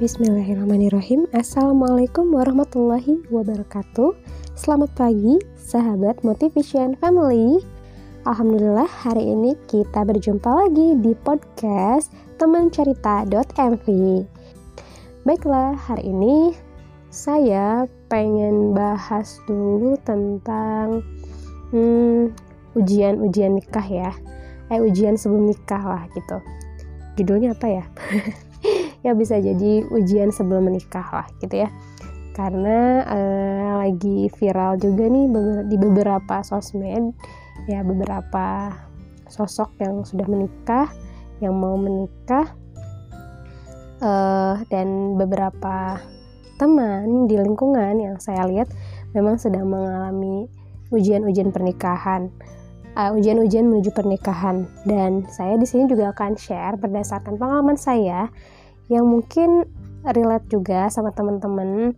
Bismillahirrahmanirrahim. Assalamualaikum warahmatullahi wabarakatuh. Selamat pagi sahabat Motivision Family. Alhamdulillah hari ini kita berjumpa lagi di podcast Teman Cerita.mv. Baiklah, hari ini saya pengen bahas dulu tentang ujian nikah ya. Ujian sebelum nikah lah gitu. Judulnya apa ya? Ya bisa jadi ujian sebelum menikah lah gitu ya. Karena lagi viral juga nih di beberapa sosmed ya, beberapa sosok yang sudah menikah, yang mau menikah, dan beberapa teman di lingkungan yang saya lihat memang sedang mengalami ujian-ujian pernikahan, ujian-ujian menuju pernikahan. Dan saya di sini juga akan share berdasarkan pengalaman saya yang mungkin relate juga sama teman-teman,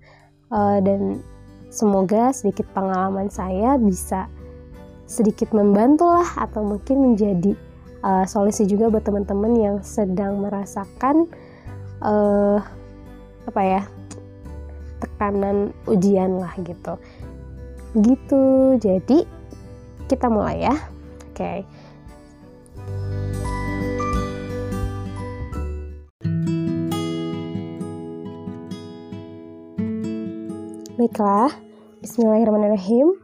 dan semoga sedikit pengalaman saya bisa sedikit membantulah atau mungkin menjadi solusi juga buat teman-teman yang sedang merasakan tekanan ujian lah gitu. Jadi kita mulai ya. Oke. Baiklah, bismillahirrahmanirrahim.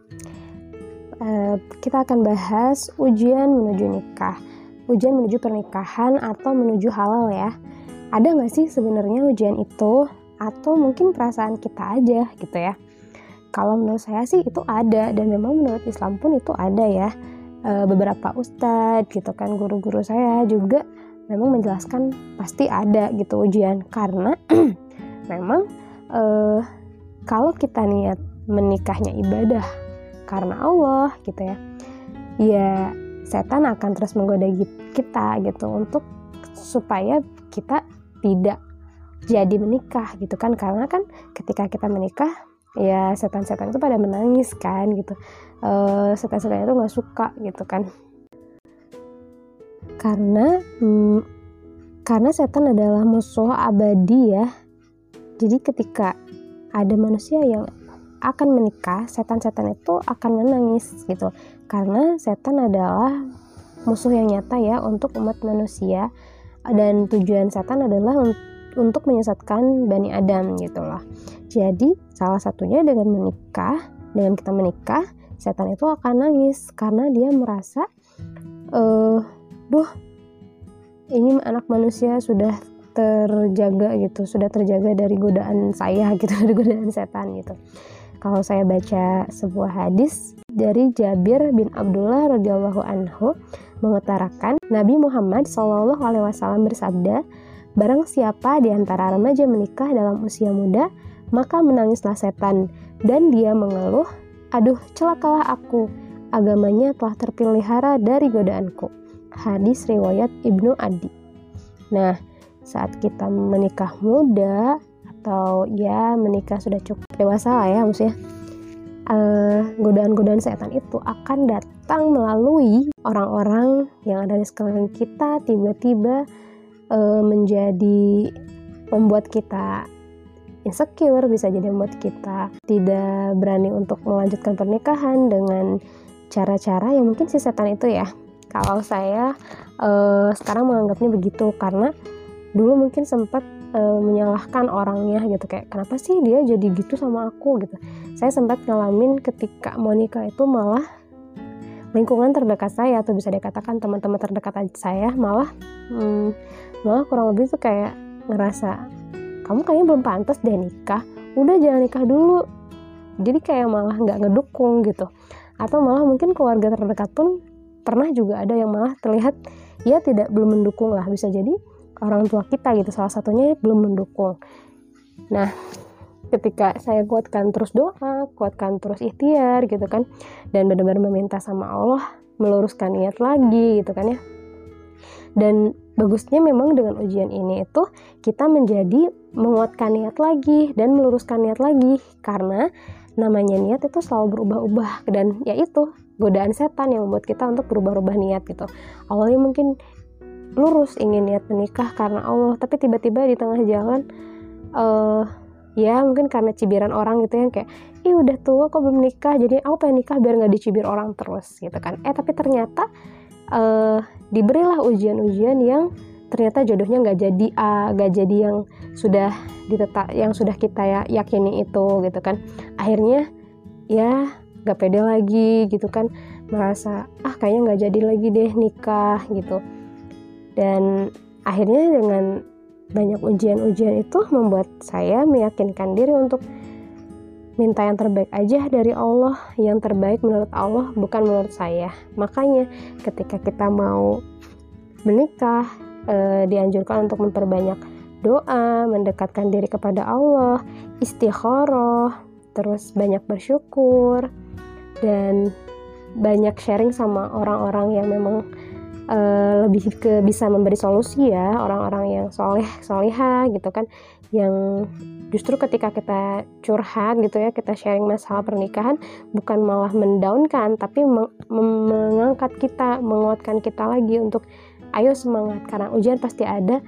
Kita akan bahas ujian menuju nikah, ujian menuju pernikahan atau menuju halal ya. Ada nggak sih sebenarnya ujian itu? Atau mungkin perasaan kita aja gitu ya. Kalau menurut saya sih itu ada, dan memang menurut Islam pun itu ada ya. Beberapa ustadz gitu kan, guru-guru saya juga memang menjelaskan pasti ada gitu ujian. Karena memang kalau kita niat menikahnya ibadah karena Allah gitu ya, ya setan akan terus menggoda kita gitu untuk supaya kita tidak jadi menikah gitu kan. Karena kan ketika kita menikah ya setan-setan itu pada menangis kan gitu, setan-setan itu gak suka gitu kan, karena setan adalah musuh abadi ya. Jadi ketika ada manusia yang akan menikah, setan-setan itu akan menangis gitu, karena setan adalah musuh yang nyata ya untuk umat manusia, dan tujuan setan adalah untuk menyesatkan Bani Adam gitulah. Jadi salah satunya dengan kita menikah, setan itu akan nangis karena dia merasa, ini anak manusia sudah terjaga gitu, sudah terjaga dari godaan saya gitu, dari godaan setan gitu. Kalau saya baca sebuah hadis dari Jabir bin Abdullah radhiyallahu anhu mengutarakan Nabi Muhammad SAW bersabda, barang siapa di antara remaja menikah dalam usia muda, maka menangislah setan, dan dia mengeluh, aduh celakalah aku, agamanya telah terpelihara dari godaanku. Hadis riwayat Ibnu Adi. Nah, saat kita menikah muda, atau ya menikah sudah cukup dewasa lah ya maksudnya, godaan-godaan setan itu akan datang melalui orang-orang yang ada di sekeliling kita, tiba-tiba menjadi membuat kita insecure, bisa jadi membuat kita tidak berani untuk melanjutkan pernikahan dengan cara-cara yang mungkin si setan itu ya. Kalau saya sekarang menganggapnya begitu, karena dulu mungkin sempat menyalahkan orangnya gitu, kayak kenapa sih dia jadi gitu sama aku gitu. Saya sempat ngalamin ketika mau nikah itu, malah lingkungan terdekat saya atau bisa dikatakan teman-teman terdekat saya malah kurang lebih tuh kayak ngerasa kamu kayaknya belum pantas deh nikah, udah jangan nikah dulu. Jadi kayak malah nggak ngedukung gitu. Atau malah mungkin keluarga terdekat pun pernah juga ada yang malah terlihat ya belum mendukung lah, bisa jadi orang tua kita gitu salah satunya belum mendukung. Nah, ketika saya kuatkan terus doa, kuatkan terus ikhtiar gitu kan, dan benar-benar meminta sama Allah meluruskan niat lagi gitu kan ya. Dan bagusnya memang dengan ujian ini itu kita menjadi menguatkan niat lagi dan meluruskan niat lagi, karena namanya niat itu selalu berubah-ubah, dan yaitu godaan setan yang membuat kita untuk berubah-ubah niat gitu. Awalnya mungkin lurus ingin niat menikah karena Allah, tapi tiba-tiba di tengah jalan ya mungkin karena cibiran orang gitu yang kayak, ih udah tua kok belum nikah, jadi aku pengen nikah biar gak dicibir orang terus gitu kan. Tapi ternyata diberilah ujian-ujian yang ternyata jodohnya gak jadi yang sudah ditetap, yang sudah kita ya yakini itu gitu kan. Akhirnya ya gak pede lagi gitu kan, merasa ah kayaknya gak jadi lagi deh nikah gitu. Dan akhirnya dengan banyak ujian-ujian itu membuat saya meyakinkan diri untuk minta yang terbaik aja dari Allah, yang terbaik menurut Allah bukan menurut saya. Makanya ketika kita mau menikah dianjurkan untuk memperbanyak doa, mendekatkan diri kepada Allah, istikharah, terus banyak bersyukur dan banyak sharing sama orang-orang yang memang lebih ke bisa memberi solusi ya, orang-orang yang soleh-soleha gitu kan, yang justru ketika kita curhat gitu ya, kita sharing masalah pernikahan bukan malah mendownkan, tapi mengangkat kita, menguatkan kita lagi untuk ayo semangat, karena ujian pasti ada,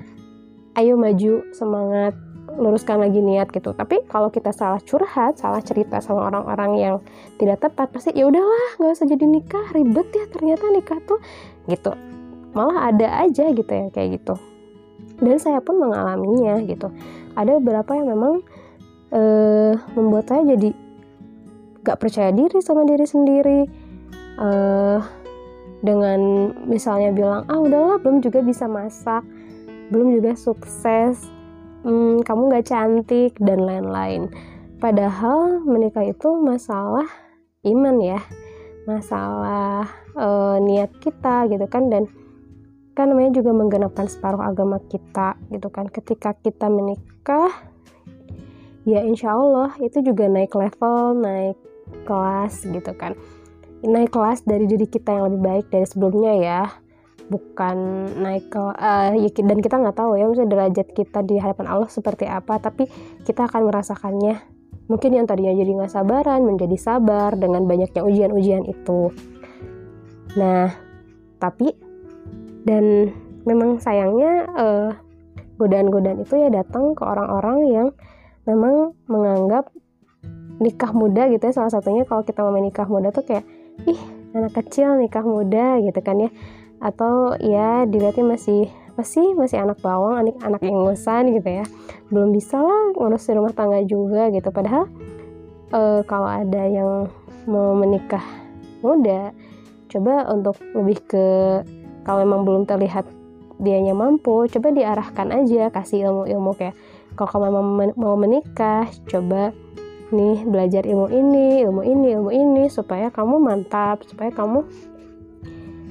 ayo maju, semangat, luruskan lagi niat gitu. Tapi kalau kita salah curhat, salah cerita sama orang-orang yang tidak tepat, pasti ya udahlah nggak usah jadi nikah, ribet ya ternyata nikah tuh gitu, malah ada aja gitu yang kayak gitu. Dan saya pun mengalaminya gitu. Ada beberapa yang memang membuat saya jadi nggak percaya diri sama diri sendiri, dengan misalnya bilang ah udahlah belum juga bisa masak, belum juga sukses, kamu gak cantik dan lain-lain. Padahal menikah itu masalah iman ya, masalah niat kita gitu kan. Dan kan namanya juga menggenapkan separuh agama kita gitu kan. Ketika kita menikah ya insya Allah itu juga naik level, naik kelas gitu kan, naik kelas dari diri kita yang lebih baik dari sebelumnya ya. Bukan naik ke dan kita nggak tahu ya misalnya derajat kita di hadapan Allah seperti apa, tapi kita akan merasakannya. Mungkin yang tadinya jadi nggak sabaran menjadi sabar dengan banyaknya ujian-ujian itu. Nah tapi dan memang sayangnya godaan-godaan itu ya datang ke orang-orang yang memang menganggap nikah muda gitu ya. Salah satunya kalau kita mau nikah muda tuh kayak ih anak kecil nikah muda gitu kan ya, atau ya dilihatnya masih anak bawang, anak ingusan gitu ya, belum bisa lah ngurus rumah tangga juga gitu. Padahal kalau ada yang mau menikah muda, coba untuk lebih ke kalau memang belum terlihat dianya mampu, coba diarahkan aja, kasih ilmu-ilmu kayak kalau kamu mau menikah coba nih belajar ilmu ini supaya kamu mantap, supaya kamu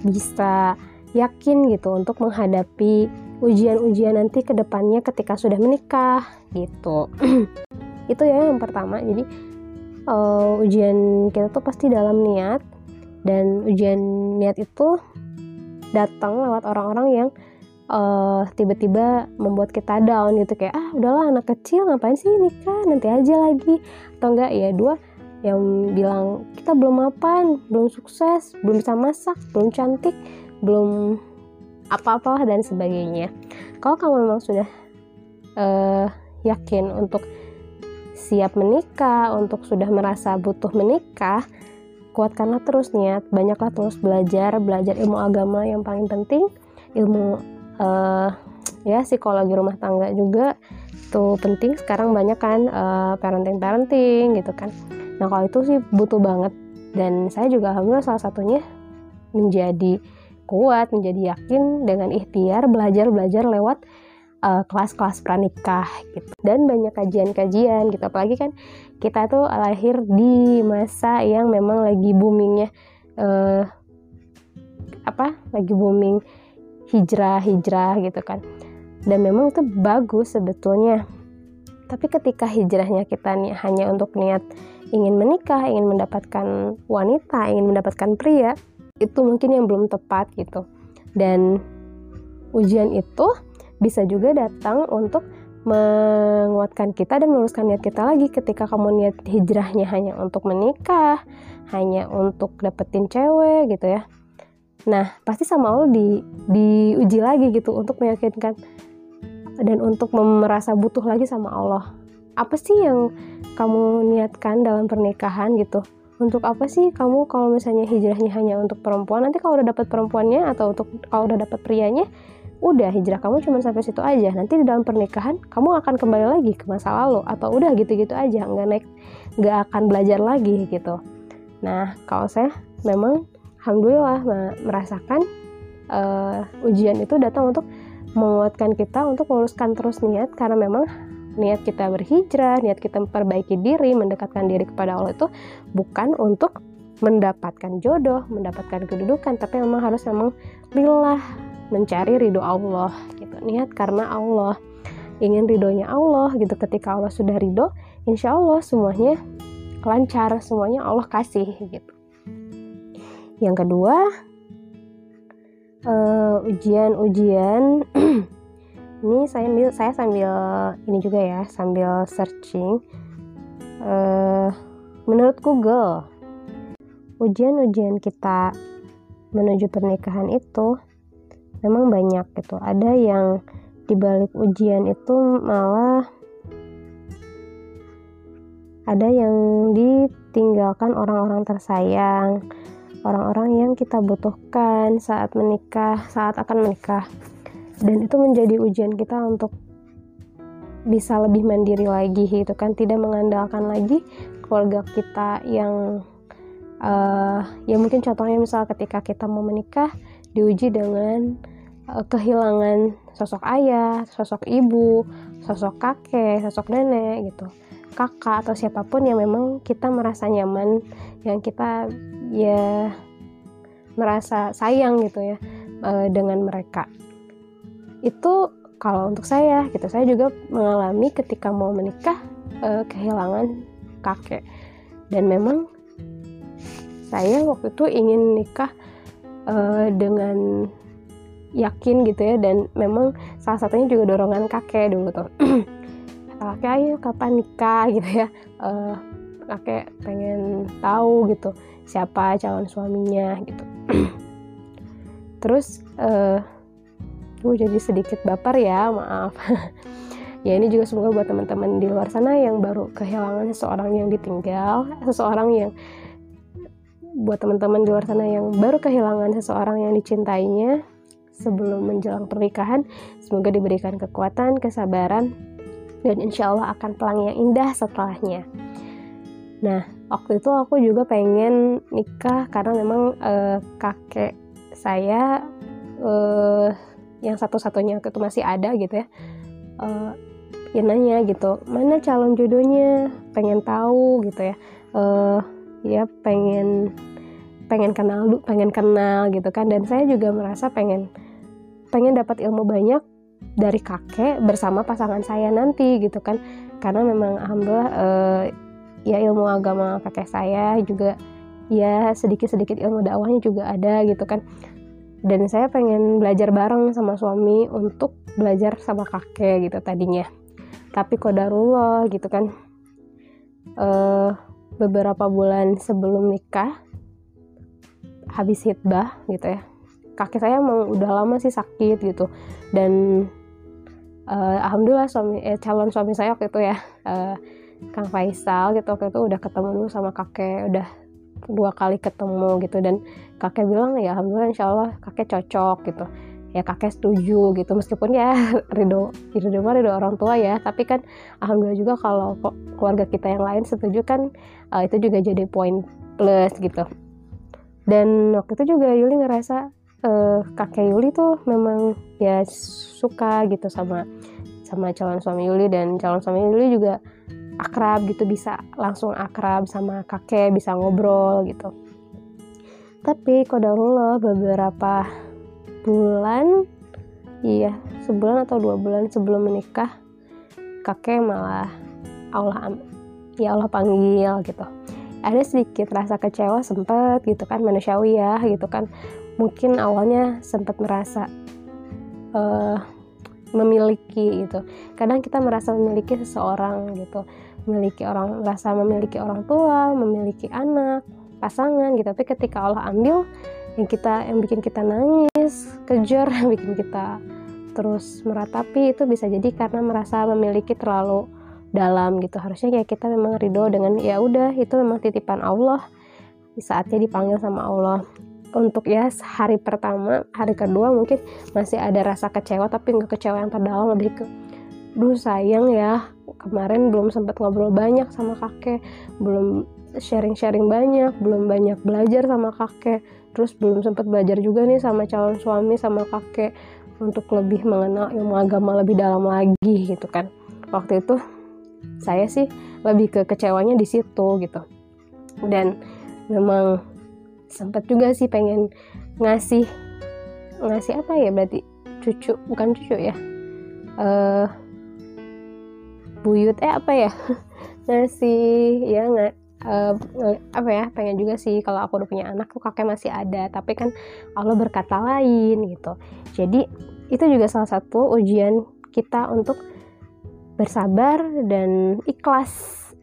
bisa yakin gitu untuk menghadapi ujian-ujian nanti ke depannya ketika sudah menikah gitu. Itu ya yang pertama. Jadi ujian kita tuh pasti dalam niat, dan ujian niat itu datang lewat orang-orang yang tiba-tiba membuat kita down gitu, kayak ah udahlah anak kecil ngapain sih nikah, nanti aja lagi. Atau enggak ya dua yang bilang kita belum mapan, belum sukses, belum bisa masak, belum cantik, belum apa-apalah dan sebagainya. Kalau kamu memang sudah yakin untuk siap menikah, untuk sudah merasa butuh menikah, kuatkanlah terus niat, banyaklah terus belajar ilmu agama yang paling penting, ilmu ya psikologi rumah tangga juga tuh penting. Sekarang banyak kan parenting gitu kan. Nah kalau itu sih butuh banget, dan saya juga alhamdulillah salah satunya menjadi kuat, menjadi yakin dengan ikhtiar belajar lewat kelas-kelas pranikah gitu. Dan banyak kajian-kajian gitu, apalagi kan kita tuh lahir di masa yang memang lagi boomingnya lagi booming hijrah gitu kan. Dan memang itu bagus sebetulnya, tapi ketika hijrahnya kita hanya untuk niat ingin menikah, ingin mendapatkan wanita, ingin mendapatkan pria, itu mungkin yang belum tepat gitu. Dan ujian itu bisa juga datang untuk menguatkan kita dan meluruskan niat kita lagi. Ketika kamu niat hijrahnya hanya untuk menikah, hanya untuk dapetin cewek gitu ya, nah pasti sama lo diuji lagi gitu untuk meyakinkan dan untuk merasa butuh lagi sama Allah. Apa sih yang kamu niatkan dalam pernikahan gitu? Untuk apa sih kamu kalau misalnya hijrahnya hanya untuk perempuan, nanti kalau udah dapat perempuannya atau kalau udah dapat prianya, udah hijrah kamu cuma sampai situ aja. Nanti di dalam pernikahan kamu akan kembali lagi ke masa lalu atau udah gitu-gitu aja, nggak akan belajar lagi gitu. Nah, kalau saya memang alhamdulillah merasakan ujian itu datang untuk menguatkan kita untuk meluruskan terus niat, karena memang niat kita berhijrah, niat kita memperbaiki diri, mendekatkan diri kepada Allah itu bukan untuk mendapatkan jodoh, mendapatkan kedudukan, tapi memang harus memang lillah, mencari ridho Allah gitu. Niat karena Allah, ingin ridhonya Allah gitu. Ketika Allah sudah ridho, insya Allah semuanya lancar, semuanya Allah kasih gitu. Yang kedua, ujian-ujian ini saya sambil ini juga ya, sambil searching menurut Google, ujian-ujian kita menuju pernikahan itu memang banyak gitu. Ada yang dibalik ujian itu malah ada yang ditinggalkan orang-orang tersayang, orang-orang yang kita butuhkan saat menikah, saat akan menikah. Dan itu menjadi ujian kita untuk bisa lebih mandiri lagi gitu kan, tidak mengandalkan lagi keluarga kita yang ya mungkin contohnya misal ketika kita mau menikah diuji dengan kehilangan sosok ayah, sosok ibu, sosok kakek, sosok nenek gitu, kakak atau siapapun yang memang kita merasa nyaman, yang kita ya merasa sayang gitu ya dengan mereka. Itu kalau untuk saya gitu, saya juga mengalami ketika mau menikah kehilangan kakek, dan memang saya waktu itu ingin nikah dengan yakin gitu ya, dan memang salah satunya juga dorongan kakek dulu tuh. Kakek ayo kapan nikah gitu ya, kakek pengen tahu gitu siapa calon suaminya gitu. Terus gue jadi sedikit baper ya, maaf. Ya ini juga semoga buat teman-teman di luar sana yang baru kehilangan seseorang yang ditinggal, seseorang yang buat teman-teman di luar sana yang baru kehilangan seseorang yang dicintainya sebelum menjelang pernikahan, semoga diberikan kekuatan, kesabaran, dan insya Allah akan pelangi yang indah setelahnya. Nah, waktu itu aku juga pengen nikah karena memang kakek saya yang satu-satunya itu masih ada gitu ya, ya nanya gitu, mana calon jodohnya, pengen tahu gitu ya, ya pengen kenal gitu kan. Dan saya juga merasa pengen dapat ilmu banyak dari kakek bersama pasangan saya nanti gitu kan, karena memang alhamdulillah ya ilmu agama kakek saya juga ya sedikit-sedikit ilmu dakwahnya juga ada gitu kan. Dan saya pengen belajar bareng sama suami untuk belajar sama kakek gitu tadinya. Tapi qadarullah gitu kan, beberapa bulan sebelum nikah habis hitbah gitu ya. Kakek saya emang udah lama sih sakit gitu. Dan alhamdulillah calon suami saya waktu itu ya, Kang Faisal gitu, waktu itu udah ketemu dulu sama kakek, udah 2 kali ketemu gitu. Dan kakek bilang ya alhamdulillah insya Allah kakek cocok gitu ya, kakek setuju gitu, meskipun ya ridho orang tua ya, tapi kan alhamdulillah juga kalau keluarga kita yang lain setuju kan, itu juga jadi poin plus gitu. Dan waktu itu juga Yuli ngerasa kakek Yuli tuh memang ya suka gitu sama calon suami Yuli, dan calon suami Yuli juga akrab gitu, bisa langsung akrab sama kakek, bisa ngobrol gitu. Tapi qadarullah beberapa bulan, iya 1 bulan atau 2 bulan sebelum menikah, kakek malah Allah panggil gitu. Ada sedikit rasa kecewa sempat gitu kan, manusiawi ya gitu kan. Mungkin awalnya sempat merasa memiliki gitu. Kadang kita merasa memiliki seseorang gitu, merasa memiliki orang tua, memiliki anak, pasangan gitu. Tapi ketika Allah ambil, yang bikin kita nangis, kejar, yang bikin kita terus meratapi itu bisa jadi karena merasa memiliki terlalu dalam gitu. Harusnya ya kita memang ridho dengan ya udah itu memang titipan Allah, saatnya dipanggil sama Allah. Untuk ya hari pertama, hari kedua mungkin masih ada rasa kecewa, tapi nggak kecewa yang terdalam, lebih ke duh sayang ya kemarin belum sempat ngobrol banyak sama kakek, belum sharing-sharing banyak, belum banyak belajar sama kakek, terus belum sempat belajar juga nih sama calon suami sama kakek untuk lebih mengenal ilmu agama lebih dalam lagi gitu kan. Waktu itu saya sih lebih ke kecewanya di situ gitu, dan memang sempat juga sih pengen ngasih apa ya, berarti cucu, bukan cucu ya, buyut apa ya, ngasih ya apa ya, pengen juga sih kalau aku udah punya anak tuh kakek masih ada, tapi kan Allah berkata lain gitu. Jadi itu juga salah satu ujian kita untuk bersabar dan ikhlas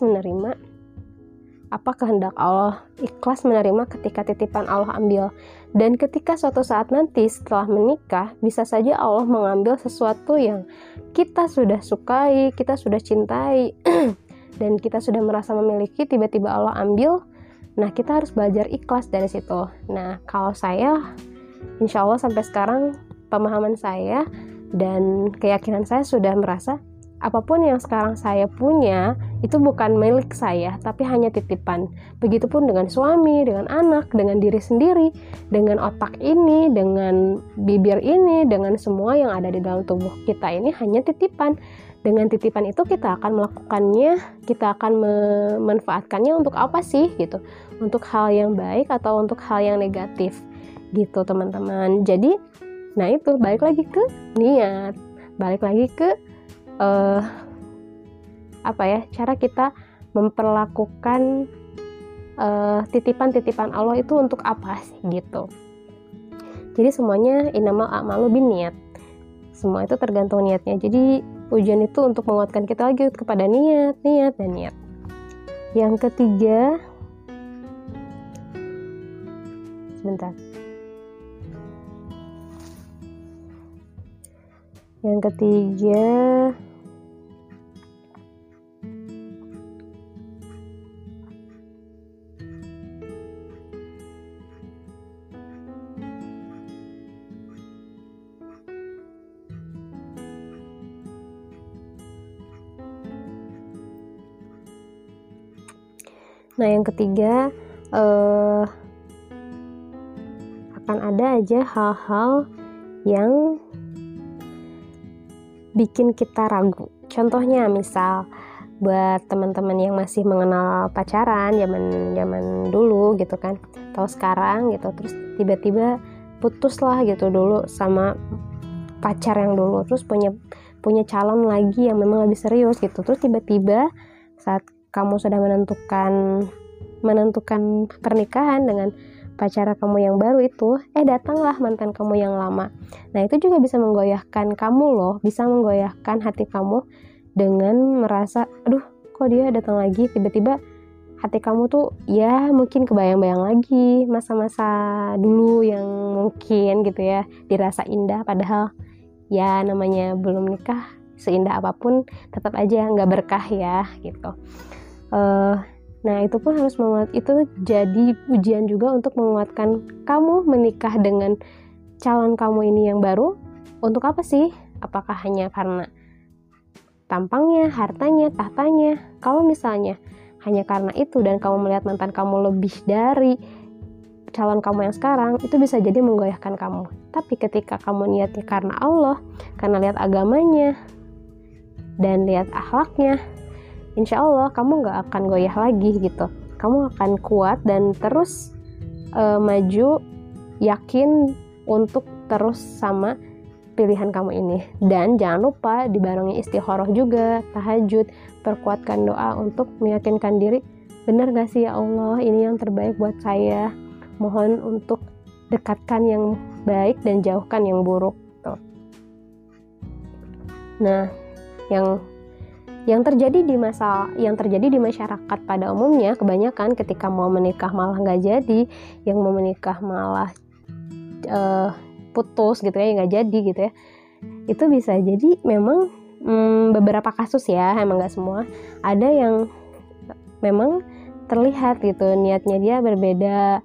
menerima apa kehendak Allah, ikhlas menerima ketika titipan Allah ambil. Dan ketika suatu saat nanti setelah menikah, bisa saja Allah mengambil sesuatu yang kita sudah sukai, kita sudah cintai, dan kita sudah merasa memiliki, tiba-tiba Allah ambil. Nah, kita harus belajar ikhlas dari situ. Nah, kalau saya, insya Allah sampai sekarang pemahaman saya dan keyakinan saya sudah merasa apapun yang sekarang saya punya itu bukan milik saya, tapi hanya titipan. Begitupun dengan suami, dengan anak, dengan diri sendiri, dengan otak ini, dengan bibir ini, dengan semua yang ada di dalam tubuh kita ini hanya titipan. Dengan titipan itu kita akan melakukannya, kita akan memanfaatkannya untuk apa sih gitu? Untuk hal yang baik atau untuk hal yang negatif gitu teman-teman. Jadi, nah itu balik lagi ke niat, balik lagi ke apa ya, cara kita memperlakukan titipan-titipan Allah itu untuk apa sih gitu. Jadi semuanya innamal a'malu binniyat, semua itu tergantung niatnya. Jadi ujian itu untuk menguatkan kita lagi kepada niat dan niat. Yang ketiga, sebentar, yang ketiga akan ada aja hal-hal yang bikin kita ragu. Contohnya misal buat teman-teman yang masih mengenal pacaran zaman dulu gitu kan, atau sekarang gitu, terus tiba-tiba putus lah gitu dulu sama pacar yang dulu, terus punya calon lagi yang memang lebih serius gitu, terus tiba-tiba saat kamu sudah menentukan pernikahan dengan pacar kamu yang baru itu, datanglah mantan kamu yang lama. Nah, itu juga bisa menggoyahkan kamu loh, bisa menggoyahkan hati kamu dengan merasa, aduh, kok dia datang lagi, tiba-tiba hati kamu tuh ya mungkin kebayang-bayang lagi masa-masa dulu yang mungkin gitu ya, dirasa indah, padahal ya namanya belum nikah, seindah apapun tetap aja nggak berkah ya gitu. Nah itu pun harus menguat, itu jadi ujian juga untuk menguatkan kamu menikah dengan calon kamu ini yang baru untuk apa sih? Apakah hanya karena tampangnya, hartanya, tahtanya? Kalau misalnya hanya karena itu dan kamu melihat mantan kamu lebih dari calon kamu yang sekarang, itu bisa jadi menggoyahkan kamu. Tapi ketika kamu niatnya karena Allah, karena lihat agamanya dan lihat akhlaknya, insya Allah kamu gak akan goyah lagi gitu. Kamu akan kuat dan terus maju, yakin untuk terus sama pilihan kamu ini. Dan jangan lupa dibarengi istikharah juga, tahajud, perkuatkan doa untuk meyakinkan diri, benar gak sih ya Allah ini yang terbaik buat saya, mohon untuk dekatkan yang baik dan jauhkan yang buruk gitu. Nah, yang terjadi di masyarakat pada umumnya, kebanyakan ketika mau menikah malah nggak jadi, yang mau menikah malah putus gitu ya, nggak jadi gitu ya. itu bisa jadi memang beberapa kasus ya, emang nggak semua, ada yang memang terlihat gitu niatnya dia berbeda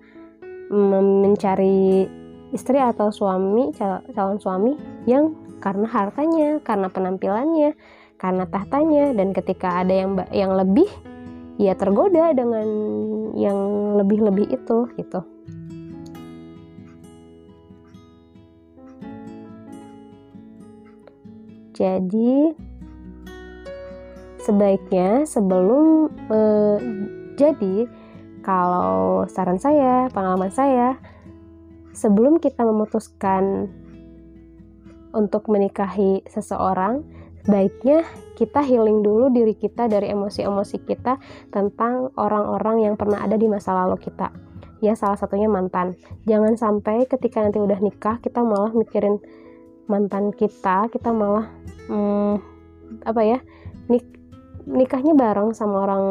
mencari istri atau suami, calon suami yang karena hartanya, karena penampilannya, karena tahtanya, dan ketika ada yang lebih, ya tergoda dengan yang lebih-lebih itu gitu. Jadi sebaiknya sebelum jadi kalau saran saya, pengalaman saya, sebelum kita memutuskan untuk menikahi seseorang, baiknya kita healing dulu diri kita dari emosi-emosi kita tentang orang-orang yang pernah ada di masa lalu kita. Ya, salah satunya mantan. Jangan sampai ketika nanti udah nikah kita malah mikirin mantan kita, kita malah nikahnya bareng sama orang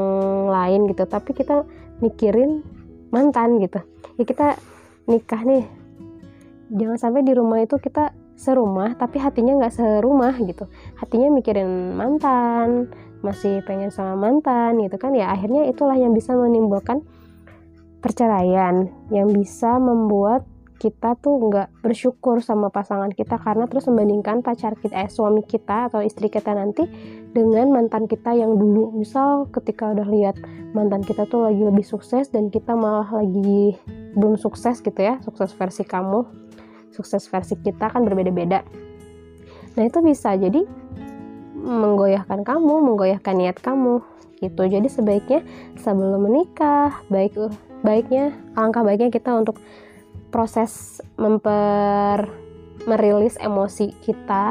lain gitu, tapi kita mikirin mantan gitu. Ya kita nikah nih, jangan sampai di rumah itu kita serumah, tapi hatinya nggak serumah gitu. Hatinya mikirin mantan, masih pengen sama mantan gitu kan. Ya akhirnya itulah yang bisa menimbulkan perceraian, yang bisa membuat kita tuh nggak bersyukur sama pasangan kita karena terus membandingkan pacar kita, suami kita atau istri kita nanti dengan mantan kita yang dulu. Misal ketika udah lihat mantan kita tuh lagi lebih sukses dan kita malah lagi belum sukses gitu ya, sukses versi kamu, sukses versi kita kan berbeda-beda. Nah itu bisa jadi menggoyahkan kamu, menggoyahkan niat kamu gitu. Jadi sebaiknya sebelum menikah, baiknya alangkah baiknya kita untuk proses merilis emosi kita,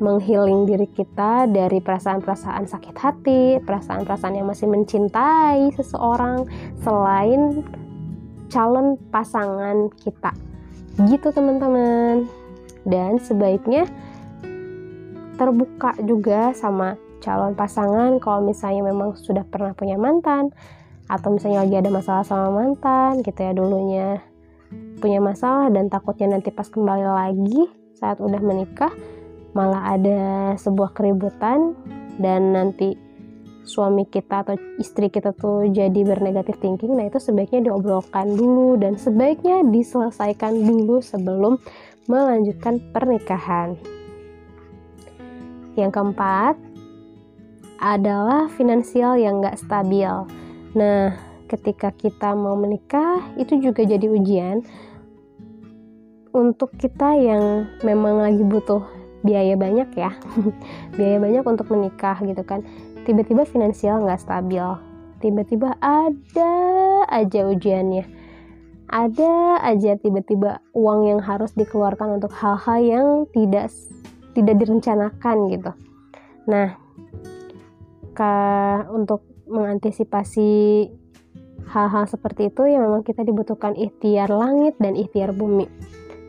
menghealing diri kita dari perasaan-perasaan sakit hati, perasaan-perasaan yang masih mencintai seseorang selain calon pasangan kita gitu teman-teman. Dan sebaiknya terbuka juga sama calon pasangan kalau misalnya memang sudah pernah punya mantan atau misalnya lagi ada masalah sama mantan gitu ya, dulunya punya masalah dan takutnya nanti pas kembali lagi saat udah menikah malah ada sebuah keributan dan nanti suami kita atau istri kita tuh jadi bernegatif thinking. Nah itu sebaiknya diobrolkan dulu dan sebaiknya diselesaikan dulu sebelum melanjutkan pernikahan. Yang keempat adalah finansial yang gak stabil. Nah ketika kita mau menikah itu juga jadi ujian untuk kita yang memang lagi butuh biaya banyak ya, biaya banyak untuk menikah gitu kan. Tiba-tiba finansial nggak stabil, tiba-tiba ada aja ujiannya, ada aja tiba-tiba uang yang harus dikeluarkan untuk hal-hal yang tidak direncanakan gitu. Nah untuk mengantisipasi hal-hal seperti itu ya memang kita dibutuhkan ikhtiar langit dan ikhtiar bumi,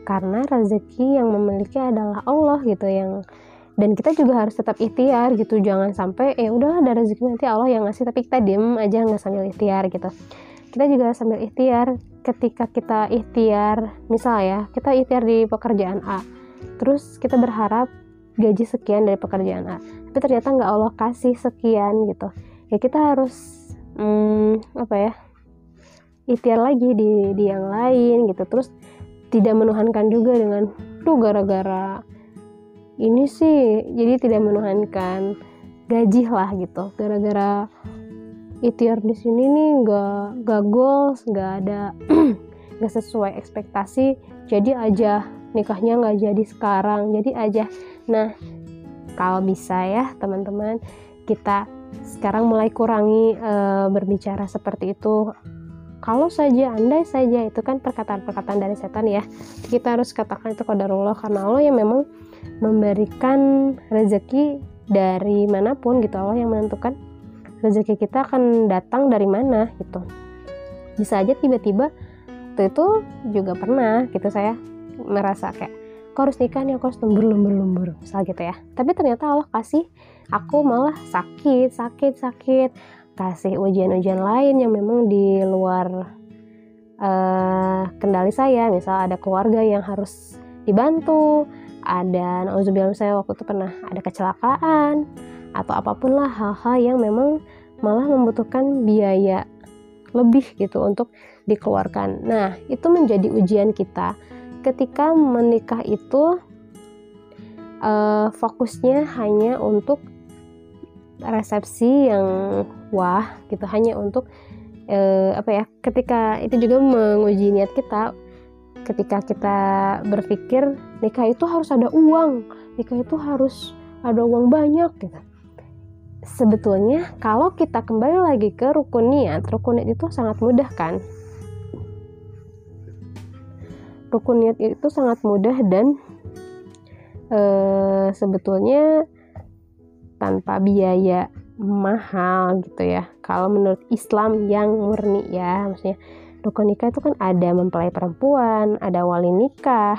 karena rezeki yang memiliki adalah Allah gitu, yang dan kita juga harus tetap ikhtiar gitu. Jangan sampai udahlah ada rezeki nanti Allah yang ngasih tapi kita diem aja nggak sambil ikhtiar gitu. Kita juga sambil ikhtiar. Ketika kita ikhtiar, misal ya kita ikhtiar di pekerjaan A, terus kita berharap gaji sekian dari pekerjaan A, tapi ternyata nggak Allah kasih sekian gitu. Ya kita harus ikhtiar lagi di yang lain gitu. Terus tidak menuhankan juga dengan gara-gara ini sih jadi tidak menuhankan gaji lah gitu, gara-gara ikhtiar di sini nih gak goals, gak ada gak sesuai ekspektasi, jadi aja nikahnya gak jadi sekarang, jadi aja. Nah kalau bisa ya teman-teman, kita sekarang mulai kurangi berbicara seperti itu. Kalau saja, andai saja, itu kan perkataan-perkataan dari setan ya. Kita harus katakan itu qadarullah, karena Allah yang memang memberikan rezeki dari manapun gitu. Allah yang menentukan rezeki kita akan datang dari mana gitu. Bisa aja tiba-tiba, itu juga pernah gitu saya merasa kayak aku harus nikah nih, aku harus lembur misal gitu ya, tapi ternyata Allah kasih aku malah sakit, kasih ujian-ujian lain yang memang di luar kendali saya. Misal ada keluarga yang harus dibantu, ada nauzubillah saya waktu itu pernah ada kecelakaan atau apapun lah, hal-hal yang memang malah membutuhkan biaya lebih gitu untuk dikeluarkan. Nah, itu menjadi ujian kita ketika menikah itu fokusnya hanya untuk resepsi yang wah gitu, hanya untuk ketika itu juga menguji niat kita. Ketika kita berpikir nikah itu harus ada uang, nikah itu harus ada uang banyak gitu. Sebetulnya kalau kita kembali lagi ke rukun niat itu sangat mudah kan? Rukun niat itu sangat mudah dan sebetulnya tanpa biaya mahal gitu ya. Kalau menurut Islam yang murni ya, maksudnya rukun nikah itu kan ada mempelai perempuan, ada wali nikah,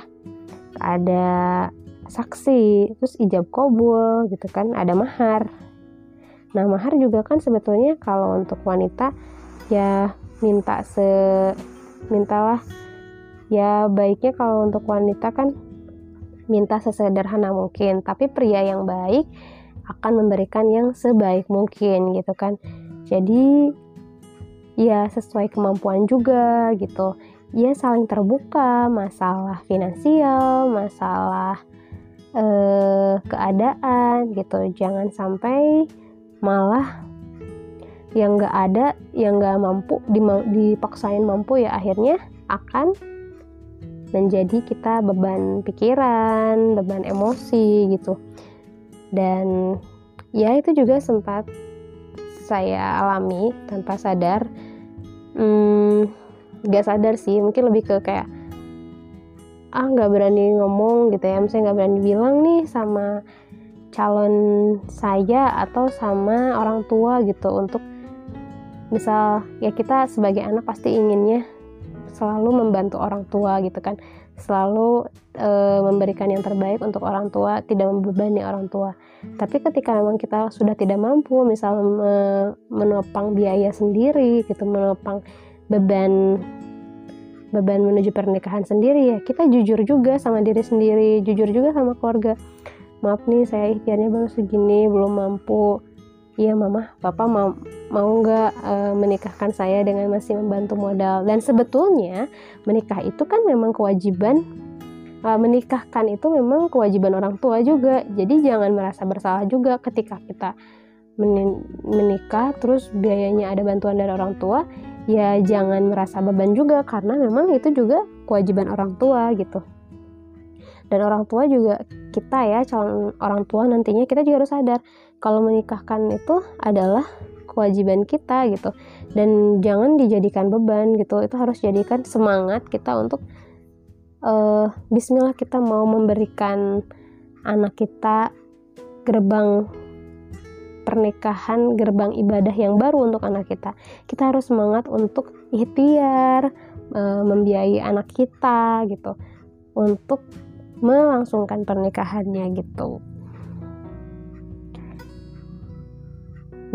ada saksi, terus ijab kabul gitu kan, ada mahar. Nah, mahar juga kan sebetulnya kalau untuk wanita ya mintalah ya, baiknya kalau untuk wanita kan minta sesederhana mungkin, tapi pria yang baik akan memberikan yang sebaik mungkin gitu kan. Jadi ya sesuai kemampuan juga gitu. Ya saling terbuka masalah finansial, masalah keadaan gitu. Jangan sampai malah yang nggak ada, yang nggak mampu dipaksain mampu, ya akhirnya akan menjadi kita beban pikiran, beban emosi gitu. Dan ya itu juga sempat saya alami tanpa sadar, nggak sadar sih, mungkin lebih ke kayak nggak berani ngomong gitu ya, misalnya nggak berani bilang nih sama calon saya atau sama orang tua gitu, untuk misal ya kita sebagai anak pasti inginnya selalu membantu orang tua gitu kan, selalu memberikan yang terbaik untuk orang tua, tidak membebani orang tua. Tapi ketika memang kita sudah tidak mampu misal menopang biaya sendiri gitu, menopang beban menuju pernikahan sendiri, ya kita jujur juga sama diri sendiri, jujur juga sama keluarga. Maaf nih, saya ikhtiarnya baru segini, belum mampu. Iya mama, papa mau nggak menikahkan saya dengan masih membantu modal. Dan sebetulnya menikah itu kan memang kewajiban, menikahkan itu memang kewajiban orang tua juga. Jadi jangan merasa bersalah juga ketika kita menikah terus biayanya ada bantuan dari orang tua. Ya jangan merasa beban juga, karena memang itu juga kewajiban orang tua gitu. Dan orang tua juga kita ya, calon orang tua nantinya kita juga harus sadar kalau menikahkan itu adalah kewajiban kita gitu, dan jangan dijadikan beban gitu. Itu harus jadikan semangat kita untuk bismillah kita mau memberikan anak kita gerbang pernikahan, gerbang ibadah yang baru untuk anak kita. Kita harus semangat untuk ikhtiar membiayai anak kita gitu, untuk melangsungkan pernikahannya gitu.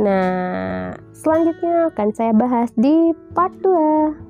Nah, selanjutnya akan saya bahas di part 2.